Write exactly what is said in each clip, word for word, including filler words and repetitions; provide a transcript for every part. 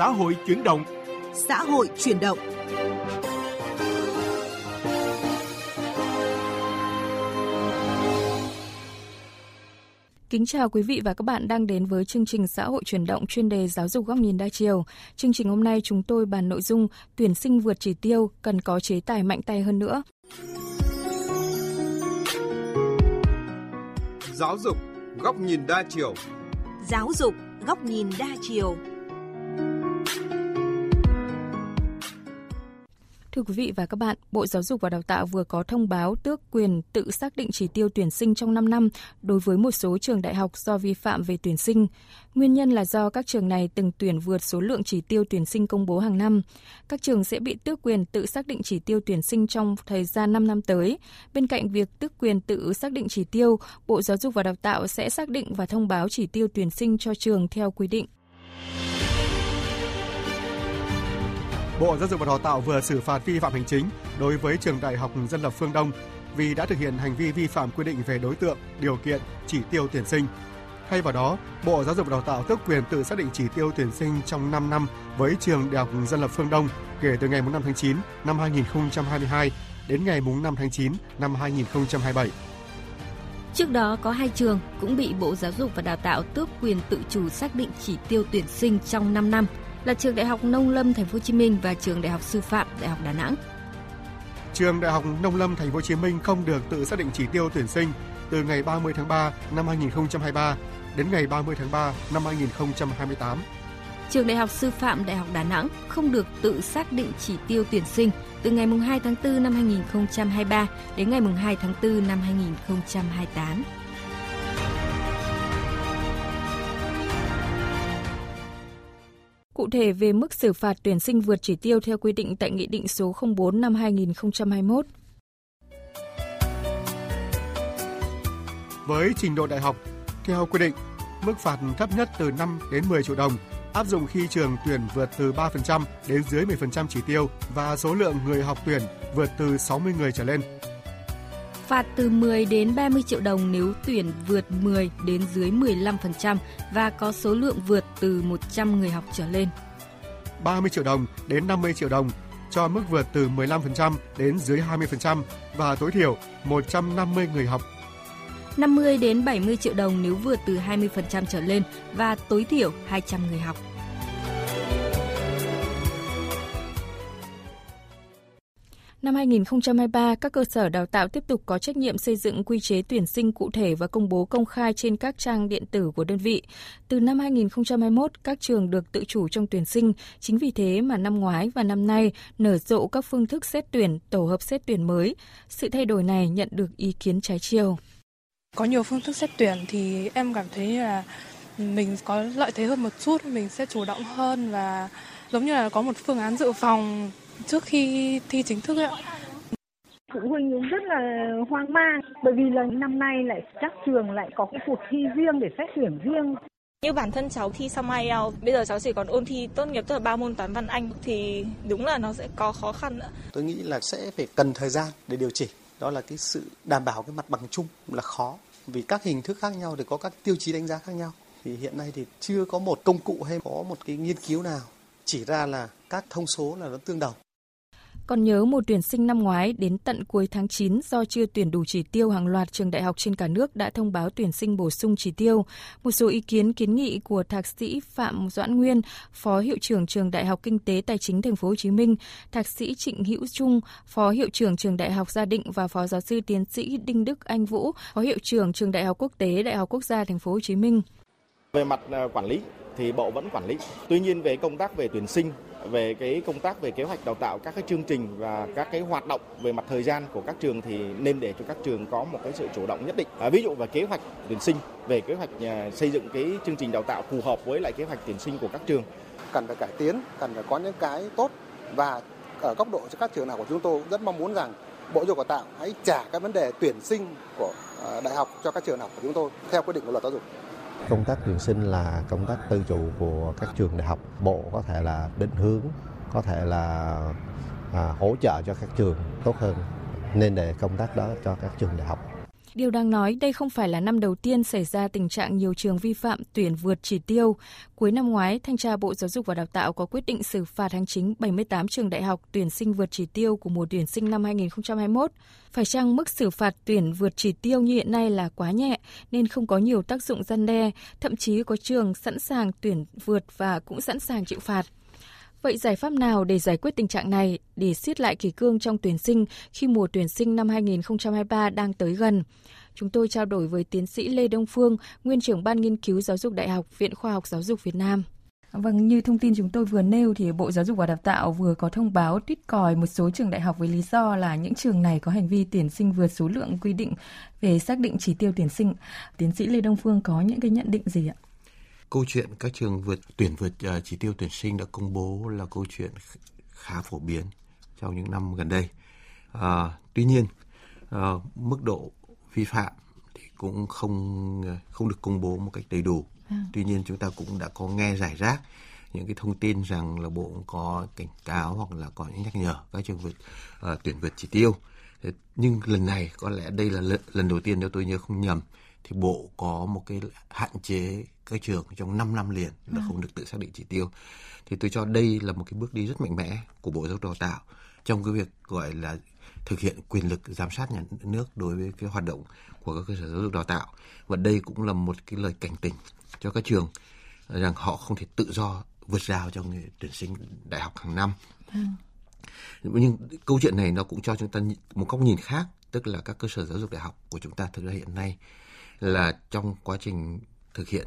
Xã hội chuyển động. Xã hội chuyển động. Kính chào quý vị và các bạn đang đến với chương trình Xã hội chuyển động chuyên đề giáo dục góc nhìn đa chiều. Chương trình hôm nay chúng tôi bàn nội dung tuyển sinh vượt chỉ tiêu cần có chế tài mạnh tay hơn nữa. Giáo dục góc nhìn đa chiều. Giáo dục góc nhìn đa chiều. Thưa quý vị và các bạn, Bộ Giáo dục và Đào tạo vừa có thông báo tước quyền tự xác định chỉ tiêu tuyển sinh trong năm năm đối với một số trường đại học do vi phạm về tuyển sinh. Nguyên nhân là do các trường này từng tuyển vượt số lượng chỉ tiêu tuyển sinh công bố hàng năm. Các trường sẽ bị tước quyền tự xác định chỉ tiêu tuyển sinh trong thời gian năm năm tới. Bên cạnh việc tước quyền tự xác định chỉ tiêu, Bộ Giáo dục và Đào tạo sẽ xác định và thông báo chỉ tiêu tuyển sinh cho trường theo quy định. Bộ Giáo dục và Đào tạo vừa xử phạt vi phạm hành chính đối với Trường Đại học Dân lập Phương Đông vì đã thực hiện hành vi vi phạm quy định về đối tượng, điều kiện, chỉ tiêu tuyển sinh. Thay vào đó, Bộ Giáo dục và Đào tạo tước quyền tự xác định chỉ tiêu tuyển sinh trong năm năm với Trường Đại học Dân lập Phương Đông kể từ ngày mùng năm tháng chín năm hai nghìn không trăm hai mươi hai đến ngày mùng năm tháng chín năm hai nghìn không trăm hai mươi bảy. Trước đó, có hai trường cũng bị Bộ Giáo dục và Đào tạo tước quyền tự chủ xác định chỉ tiêu tuyển sinh trong năm năm. Là Trường Đại học Nông lâm Thành phố Hồ Chí Minh và Trường Đại học Sư phạm Đại học Đà Nẵng. Trường Đại học Nông lâm Thành phố Hồ Chí Minh không được tự xác định chỉ tiêu tuyển sinh từ ngày ba mươi tháng ba năm hai nghìn không trăm hai mươi ba đến ngày ba mươi tháng ba năm hai nghìn không trăm hai mươi tám. Trường Đại học Sư phạm Đại học Đà Nẵng không được tự xác định chỉ tiêu tuyển sinh từ ngày mùng hai tháng tư năm hai nghìn không trăm hai mươi ba đến ngày mùng hai tháng tư năm hai nghìn không trăm hai mươi tám. Cụ thể về mức xử phạt tuyển sinh vượt chỉ tiêu theo quy định tại Nghị định số không bốn năm hai nghìn không trăm hai mươi mốt. Với trình độ đại học, theo quy định, mức phạt thấp nhất từ năm đến mười triệu đồng, áp dụng khi trường tuyển vượt từ ba phần trăm đến dưới mười phần trăm chỉ tiêu và số lượng người học tuyển vượt từ sáu mươi người trở lên. Phạt từ mười đến ba mươi triệu đồng nếu tuyển vượt mười đến dưới mười lăm phần trăm và có số lượng vượt từ một trăm người học trở lên. ba mươi triệu đồng đến năm mươi triệu đồng cho mức vượt từ mười lăm phần trăm đến dưới hai mươi phần trăm và tối thiểu một trăm năm mươi người học. năm mươi đến bảy mươi triệu đồng nếu vượt từ hai mươi phần trăm trở lên và tối thiểu hai trăm người học. Năm hai nghìn không trăm hai mươi ba, các cơ sở đào tạo tiếp tục có trách nhiệm xây dựng quy chế tuyển sinh cụ thể và công bố công khai trên các trang điện tử của đơn vị. Từ năm hai nghìn không trăm hai mươi mốt, các trường được tự chủ trong tuyển sinh. Chính vì thế mà năm ngoái và năm nay nở rộ các phương thức xét tuyển, tổ hợp xét tuyển mới. Sự thay đổi này nhận được ý kiến trái chiều. Có nhiều phương thức xét tuyển thì em cảm thấy là mình có lợi thế hơn một chút, mình sẽ chủ động hơn và giống như là có một phương án dự phòng trước khi thi chính thức ạ. Phụ huynh rất là hoang mang bởi vì là năm nay lại các trường lại có cái cuộc thi riêng để xét tuyển riêng. Như bản thân cháu thi xong ai eo, bây giờ cháu chỉ còn ôn thi tốt nghiệp tức là ba môn toán văn Anh thì đúng là nó sẽ có khó khăn nữa. Tôi nghĩ là sẽ phải cần thời gian để điều chỉnh. Đó là cái sự đảm bảo cái mặt bằng chung là khó vì các hình thức khác nhau thì có các tiêu chí đánh giá khác nhau. Thì hiện nay thì chưa có một công cụ hay có một cái nghiên cứu nào chỉ ra là các thông số là nó tương đồng. Còn nhớ một tuyển sinh năm ngoái đến tận cuối tháng chín do chưa tuyển đủ chỉ tiêu, hàng loạt trường đại học trên cả nước đã thông báo tuyển sinh bổ sung chỉ tiêu. Một số ý kiến kiến nghị của Thạc sĩ Phạm Doãn Nguyên, Phó Hiệu trưởng Trường Đại học Kinh tế Tài chính Thành phố Hồ Chí Minh, Thạc sĩ Trịnh Hữu Trung, Phó Hiệu trưởng Trường Đại học Gia Định và Phó Giáo sư Tiến sĩ Đinh Đức Anh Vũ, Phó Hiệu trưởng Trường Đại học Quốc tế Đại học Quốc gia Thành phố Hồ Chí Minh. Về mặt quản lý thì Bộ vẫn quản lý. Tuy nhiên về công tác về tuyển sinh, về cái công tác về kế hoạch đào tạo, các cái chương trình và các cái hoạt động về mặt thời gian của các trường thì nên để cho các trường có một cái sự chủ động nhất định. À, ví dụ về kế hoạch tuyển sinh, về kế hoạch xây dựng cái chương trình đào tạo phù hợp với lại kế hoạch tuyển sinh của các trường. Cần phải cải tiến, cần phải có những cái tốt và ở góc độ cho các trường nào của chúng tôi rất mong muốn rằng Bộ Giáo dục và Đào tạo hãy trả cái vấn đề tuyển sinh của đại học cho các trường nào của chúng tôi theo quy định của Luật Giáo dục. Công tác tuyển sinh là công tác tự chủ của các trường đại học. Bộ có thể là định hướng, có thể là à, hỗ trợ cho các trường tốt hơn, nên để công tác đó cho các trường đại học. Điều đáng nói, đây không phải là năm đầu tiên xảy ra tình trạng nhiều trường vi phạm tuyển vượt chỉ tiêu. Cuối năm ngoái, Thanh tra Bộ Giáo dục và Đào tạo có quyết định xử phạt hành chính bảy mươi tám trường đại học tuyển sinh vượt chỉ tiêu của mùa tuyển sinh năm hai nghìn không trăm hai mươi mốt. Phải chăng mức xử phạt tuyển vượt chỉ tiêu như hiện nay là quá nhẹ nên không có nhiều tác dụng răn đe, thậm chí có trường sẵn sàng tuyển vượt và cũng sẵn sàng chịu phạt. Vậy giải pháp nào để giải quyết tình trạng này, để siết lại kỷ cương trong tuyển sinh khi mùa tuyển sinh năm hai nghìn không trăm hai mươi ba đang tới gần? Chúng tôi trao đổi với tiến sĩ Lê Đông Phương, nguyên trưởng Ban Nghiên cứu Giáo dục Đại học, Viện Khoa học Giáo dục Việt Nam. Vâng, như thông tin chúng tôi vừa nêu thì Bộ Giáo dục và Đào tạo vừa có thông báo tuýt còi một số trường đại học với lý do là những trường này có hành vi tuyển sinh vượt số lượng quy định về xác định chỉ tiêu tuyển sinh. Tiến sĩ Lê Đông Phương có những cái nhận định gì ạ? Câu chuyện các trường vượt tuyển vượt uh, chỉ tiêu tuyển sinh đã công bố là câu chuyện khá phổ biến trong những năm gần đây. Uh, tuy nhiên, uh, mức độ vi phạm thì cũng không không được công bố một cách đầy đủ. À. Tuy nhiên, chúng ta cũng đã có nghe rải rác những cái thông tin rằng là Bộ cũng có cảnh cáo hoặc là có những nhắc nhở các trường vượt uh, tuyển vượt chỉ tiêu. Nhưng lần này có lẽ đây là lần, lần đầu tiên nếu tôi nhớ không nhầm thì Bộ có một cái hạn chế các trường trong năm năm liền là không được tự xác định chỉ tiêu. Thì tôi cho đây là một cái bước đi rất mạnh mẽ của Bộ Giáo dục Đào tạo trong cái việc gọi là thực hiện quyền lực giám sát nhà nước đối với cái hoạt động của các cơ sở giáo dục đào tạo. Và đây cũng là một cái lời cảnh tỉnh cho các trường rằng họ không thể tự do vượt rào trong tuyển sinh đại học hàng năm. Ừ. Nhưng câu chuyện này nó cũng cho chúng ta một góc nhìn khác, tức là các cơ sở giáo dục đại học của chúng ta thực ra hiện nay là trong quá trình thực hiện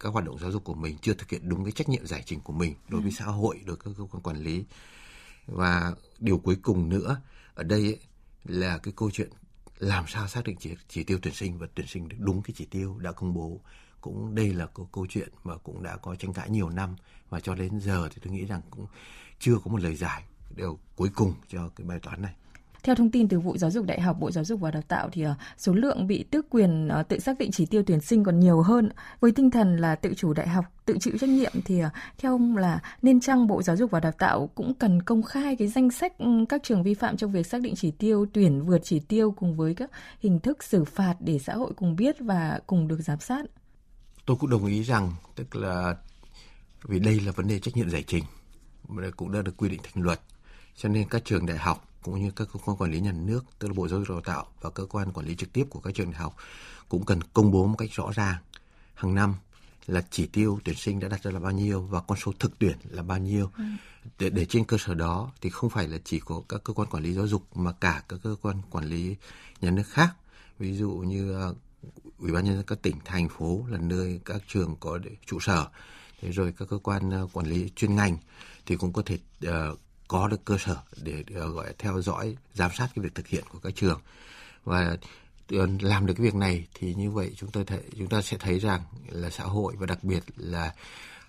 các hoạt động giáo dục của mình chưa thực hiện đúng cái trách nhiệm giải trình của mình đối với xã hội, đối với cơ quan quản lý. Và điều cuối cùng nữa ở đây ấy, là cái câu chuyện làm sao xác định chỉ, chỉ tiêu tuyển sinh và tuyển sinh đúng cái chỉ tiêu đã công bố. Cũng đây là câu, câu chuyện mà cũng đã có tranh cãi nhiều năm và cho đến giờ thì tôi nghĩ rằng cũng chưa có một lời giải điều cuối cùng cho cái bài toán này. Theo thông tin từ Vụ Giáo dục Đại học, Bộ Giáo dục và Đào tạo thì số lượng bị tước quyền tự xác định chỉ tiêu tuyển sinh còn nhiều hơn. Với tinh thần là tự chủ đại học, tự chịu trách nhiệm thì theo ông là nên chăng Bộ Giáo dục và Đào tạo cũng cần công khai cái danh sách các trường vi phạm trong việc xác định chỉ tiêu, tuyển vượt chỉ tiêu cùng với các hình thức xử phạt để xã hội cùng biết và cùng được giám sát? Tôi cũng đồng ý rằng tức là vì đây là vấn đề trách nhiệm giải trình cũng đã được quy định thành luật, cho nên các trường đại học cũng như các cơ quan quản lý nhà nước, tức là Bộ Giáo dục Đào tạo và cơ quan quản lý trực tiếp của các trường đại học cũng cần công bố một cách rõ ràng hàng năm là chỉ tiêu tuyển sinh đã đặt ra là bao nhiêu và con số thực tuyển là bao nhiêu. Ừ. Để, để trên cơ sở đó thì không phải là chỉ có các cơ quan quản lý giáo dục mà cả các cơ quan quản lý nhà nước khác. Ví dụ như uh, Ủy ban nhân dân các tỉnh, thành phố là nơi các trường có trụ sở. Thế rồi các cơ quan uh, quản lý chuyên ngành thì cũng có thể uh, có được cơ sở để uh, gọi theo dõi, giám sát cái việc thực hiện của các trường. Và uh, làm được cái việc này thì như vậy chúng ta thấy, chúng ta sẽ thấy rằng là xã hội và đặc biệt là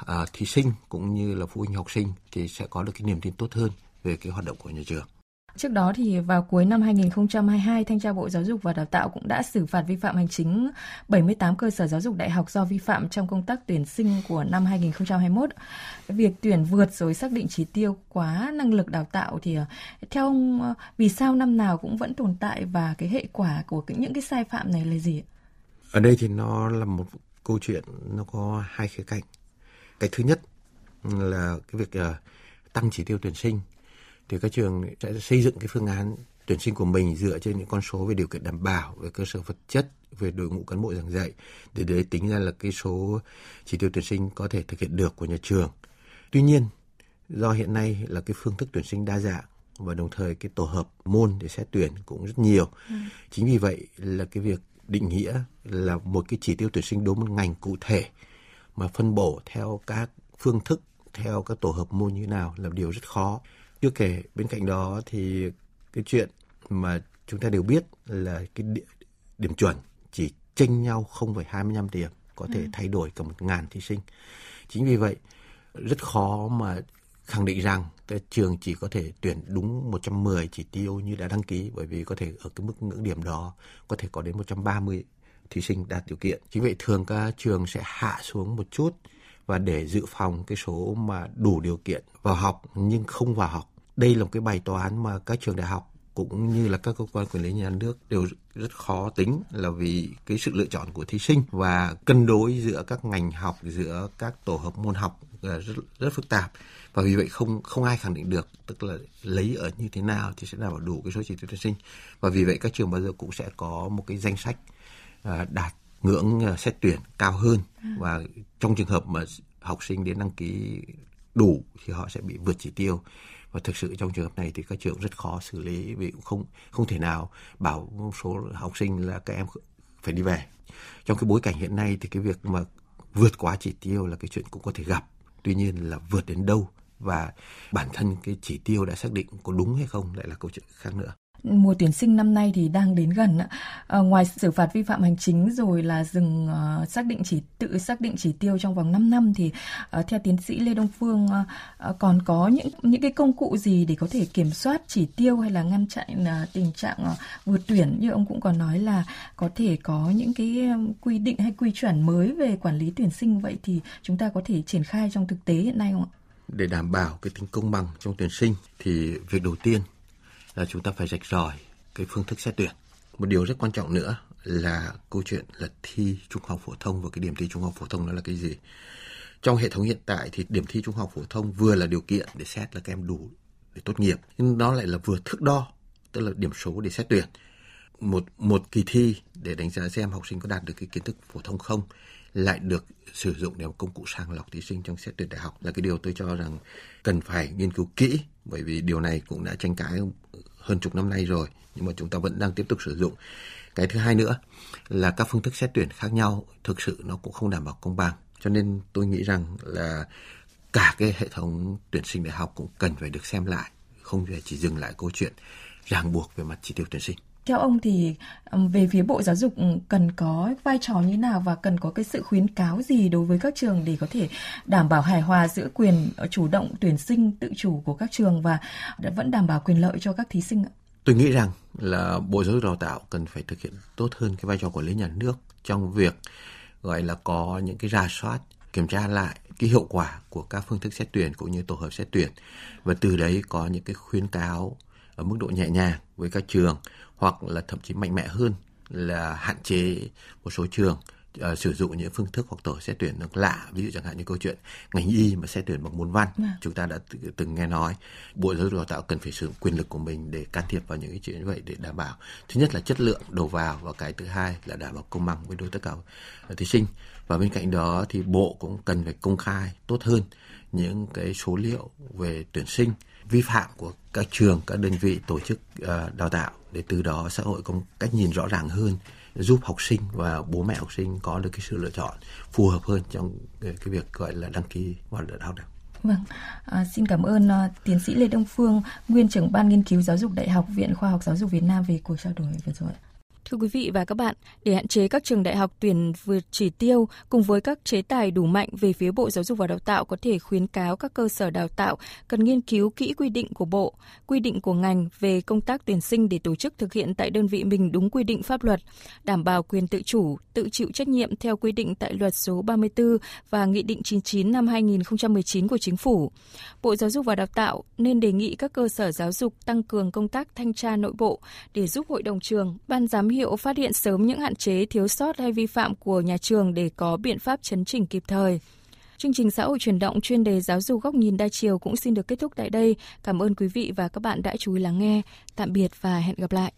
uh, thí sinh cũng như là phụ huynh học sinh thì sẽ có được cái niềm tin tốt hơn về cái hoạt động của nhà trường. Trước đó thì vào cuối năm hai nghìn không trăm hai mươi hai, Thanh tra Bộ Giáo dục và Đào tạo cũng đã xử phạt vi phạm hành chính bảy mươi tám cơ sở giáo dục đại học do vi phạm trong công tác tuyển sinh của năm hai nghìn không trăm hai mươi mốt. Việc tuyển vượt rồi xác định chỉ tiêu quá năng lực đào tạo thì theo ông vì sao năm nào cũng vẫn tồn tại và cái hệ quả của những cái sai phạm này là gì? Ở đây thì nó là một câu chuyện nó có hai khía cạnh. Cái thứ nhất là cái việc tăng chỉ tiêu tuyển sinh. Thì các trường sẽ xây dựng cái phương án tuyển sinh của mình dựa trên những con số về điều kiện đảm bảo, về cơ sở vật chất, về đội ngũ cán bộ giảng dạy. Để đấy tính ra là cái số chỉ tiêu tuyển sinh có thể thực hiện được của nhà trường. Tuy nhiên, do hiện nay là cái phương thức tuyển sinh đa dạng và đồng thời cái tổ hợp môn để xét tuyển cũng rất nhiều. Ừ. Chính vì vậy là cái việc định nghĩa là một cái chỉ tiêu tuyển sinh đối với một ngành cụ thể mà phân bổ theo các phương thức, theo các tổ hợp môn như thế nào là điều rất khó. Chưa kể bên cạnh đó thì cái chuyện mà chúng ta đều biết là cái điểm, điểm chuẩn chỉ chênh nhau không phẩy hai mươi lăm điểm có thể thay đổi cả một nghìn thí sinh. Chính vì vậy rất khó mà khẳng định rằng cái trường chỉ có thể tuyển đúng một trăm mười chỉ tiêu như đã đăng ký, bởi vì có thể ở cái mức ngưỡng điểm đó có thể có đến một trăm ba mươi thí sinh đạt điều kiện. Chính vậy thường các trường sẽ hạ xuống một chút và để dự phòng cái số mà đủ điều kiện vào học nhưng không vào học. Đây là một cái bài toán mà các trường đại học cũng như là các cơ quan quản lý nhà nước đều rất khó tính, là vì cái sự lựa chọn của thí sinh và cân đối giữa các ngành học, giữa các tổ hợp môn học rất rất phức tạp, và vì vậy không không ai khẳng định được, tức là lấy ở như thế nào thì sẽ đảm bảo đủ cái số chỉ tiêu thí sinh, và vì vậy các trường bao giờ cũng sẽ có một cái danh sách đạt ngưỡng xét tuyển cao hơn, và trong trường hợp mà học sinh đến đăng ký đủ thì họ sẽ bị vượt chỉ tiêu. Và thực sự trong trường hợp này thì các trường rất khó xử lý, vì không không thể nào bảo một số học sinh là các em phải đi về. Trong cái bối cảnh hiện nay thì cái việc mà vượt quá chỉ tiêu là cái chuyện cũng có thể gặp. Tuy nhiên là vượt đến đâu và bản thân cái chỉ tiêu đã xác định có đúng hay không lại là câu chuyện khác nữa. Mùa tuyển sinh năm nay thì đang đến gần ạ. À, ngoài xử phạt vi phạm hành chính rồi là dừng uh, xác định chỉ tự xác định chỉ tiêu trong vòng năm năm thì uh, theo tiến sĩ Lê Đông Phương uh, uh, còn có những những cái công cụ gì để có thể kiểm soát chỉ tiêu hay là ngăn chặn uh, tình trạng uh, vượt tuyển, như ông cũng có nói là có thể có những cái quy định hay quy chuẩn mới về quản lý tuyển sinh, vậy thì chúng ta có thể triển khai trong thực tế hiện nay không ạ? Để đảm bảo cái tính công bằng trong tuyển sinh thì việc đầu tiên là chúng ta phải rạch ròi cái phương thức xét tuyển. Một điều rất quan trọng nữa là câu chuyện là thi trung học phổ thông, và cái điểm thi trung học phổ thông đó là cái gì. Trong hệ thống hiện tại thì điểm thi trung học phổ thông vừa là điều kiện để xét là các em đủ để tốt nghiệp, nhưng nó lại là vừa thước đo, tức là điểm số để xét tuyển. Một, một kỳ thi để đánh giá xem học sinh có đạt được cái kiến thức phổ thông không lại được sử dụng để công cụ sàng lọc thí sinh trong xét tuyển đại học, là cái điều tôi cho rằng cần phải nghiên cứu kỹ, bởi vì điều này cũng đã tranh cãi hơn chục năm nay rồi, nhưng mà chúng ta vẫn đang tiếp tục sử dụng. Cái thứ hai nữa là các phương thức xét tuyển khác nhau thực sự nó cũng không đảm bảo công bằng, cho nên tôi nghĩ rằng là cả cái hệ thống tuyển sinh đại học cũng cần phải được xem lại, không phải chỉ dừng lại câu chuyện ràng buộc về mặt chỉ tiêu tuyển sinh. Theo ông thì về phía Bộ Giáo dục cần có vai trò như nào và cần có cái sự khuyến cáo gì đối với các trường để có thể đảm bảo hài hòa giữa quyền chủ động tuyển sinh tự chủ của các trường và vẫn đảm bảo quyền lợi cho các thí sinh ạ? Tôi nghĩ rằng là Bộ Giáo dục Đào tạo cần phải thực hiện tốt hơn cái vai trò quản lý nhà nước trong việc gọi là có những cái rà soát, kiểm tra lại cái hiệu quả của các phương thức xét tuyển cũng như tổ hợp xét tuyển, và từ đấy có những cái khuyến cáo ở mức độ nhẹ nhàng với các trường, hoặc là thậm chí mạnh mẽ hơn là hạn chế một số trường uh, sử dụng những phương thức hoặc tổ hợp xét tuyển nó lạ. Ví dụ chẳng hạn như câu chuyện ngành y mà xét tuyển bằng môn văn, à. chúng ta đã t- từng nghe nói. Bộ Giáo dục Đào tạo cần phải sử dụng quyền lực của mình để can thiệp vào những cái chuyện như vậy để đảm bảo thứ nhất là chất lượng đầu vào, và cái thứ hai là đảm bảo công bằng với đối tất cả thí sinh. Và bên cạnh đó thì Bộ cũng cần phải công khai tốt hơn những cái số liệu về tuyển sinh, vi phạm của các trường, các đơn vị tổ chức đào tạo, để từ đó xã hội có một cách nhìn rõ ràng hơn, giúp học sinh và bố mẹ học sinh có được cái sự lựa chọn phù hợp hơn trong cái việc gọi là đăng ký vào đại học. Vâng, à, xin cảm ơn uh, tiến sĩ Lê Đông Phương, nguyên trưởng ban nghiên cứu giáo dục đại học Viện Khoa học Giáo dục Việt Nam về cuộc trao đổi vừa rồi. Thưa quý vị và các bạn, để hạn chế các trường đại học tuyển vượt chỉ tiêu, cùng với các chế tài đủ mạnh, về phía Bộ Giáo dục và Đào tạo có thể khuyến cáo các cơ sở đào tạo cần nghiên cứu kỹ quy định của Bộ, quy định của ngành về công tác tuyển sinh để tổ chức thực hiện tại đơn vị mình đúng quy định pháp luật, đảm bảo quyền tự chủ, tự chịu trách nhiệm theo quy định tại Luật số ba mươi tư và Nghị định chín mươi chín năm hai nghìn không trăm mười chín của Chính phủ. Bộ Giáo dục và Đào tạo nên đề nghị các cơ sở giáo dục tăng cường công tác thanh tra nội bộ để giúp Hội đồng trường, Ban giám hiệu phát hiện sớm những hạn chế, thiếu sót hay vi phạm của nhà trường để có biện pháp chấn chỉnh kịp thời. Chương trình Xã hội chuyển động chuyên đề giáo dục góc nhìn đa chiều cũng xin được kết thúc tại đây. Cảm ơn quý vị và các bạn đã chú ý lắng nghe. Tạm biệt và hẹn gặp lại.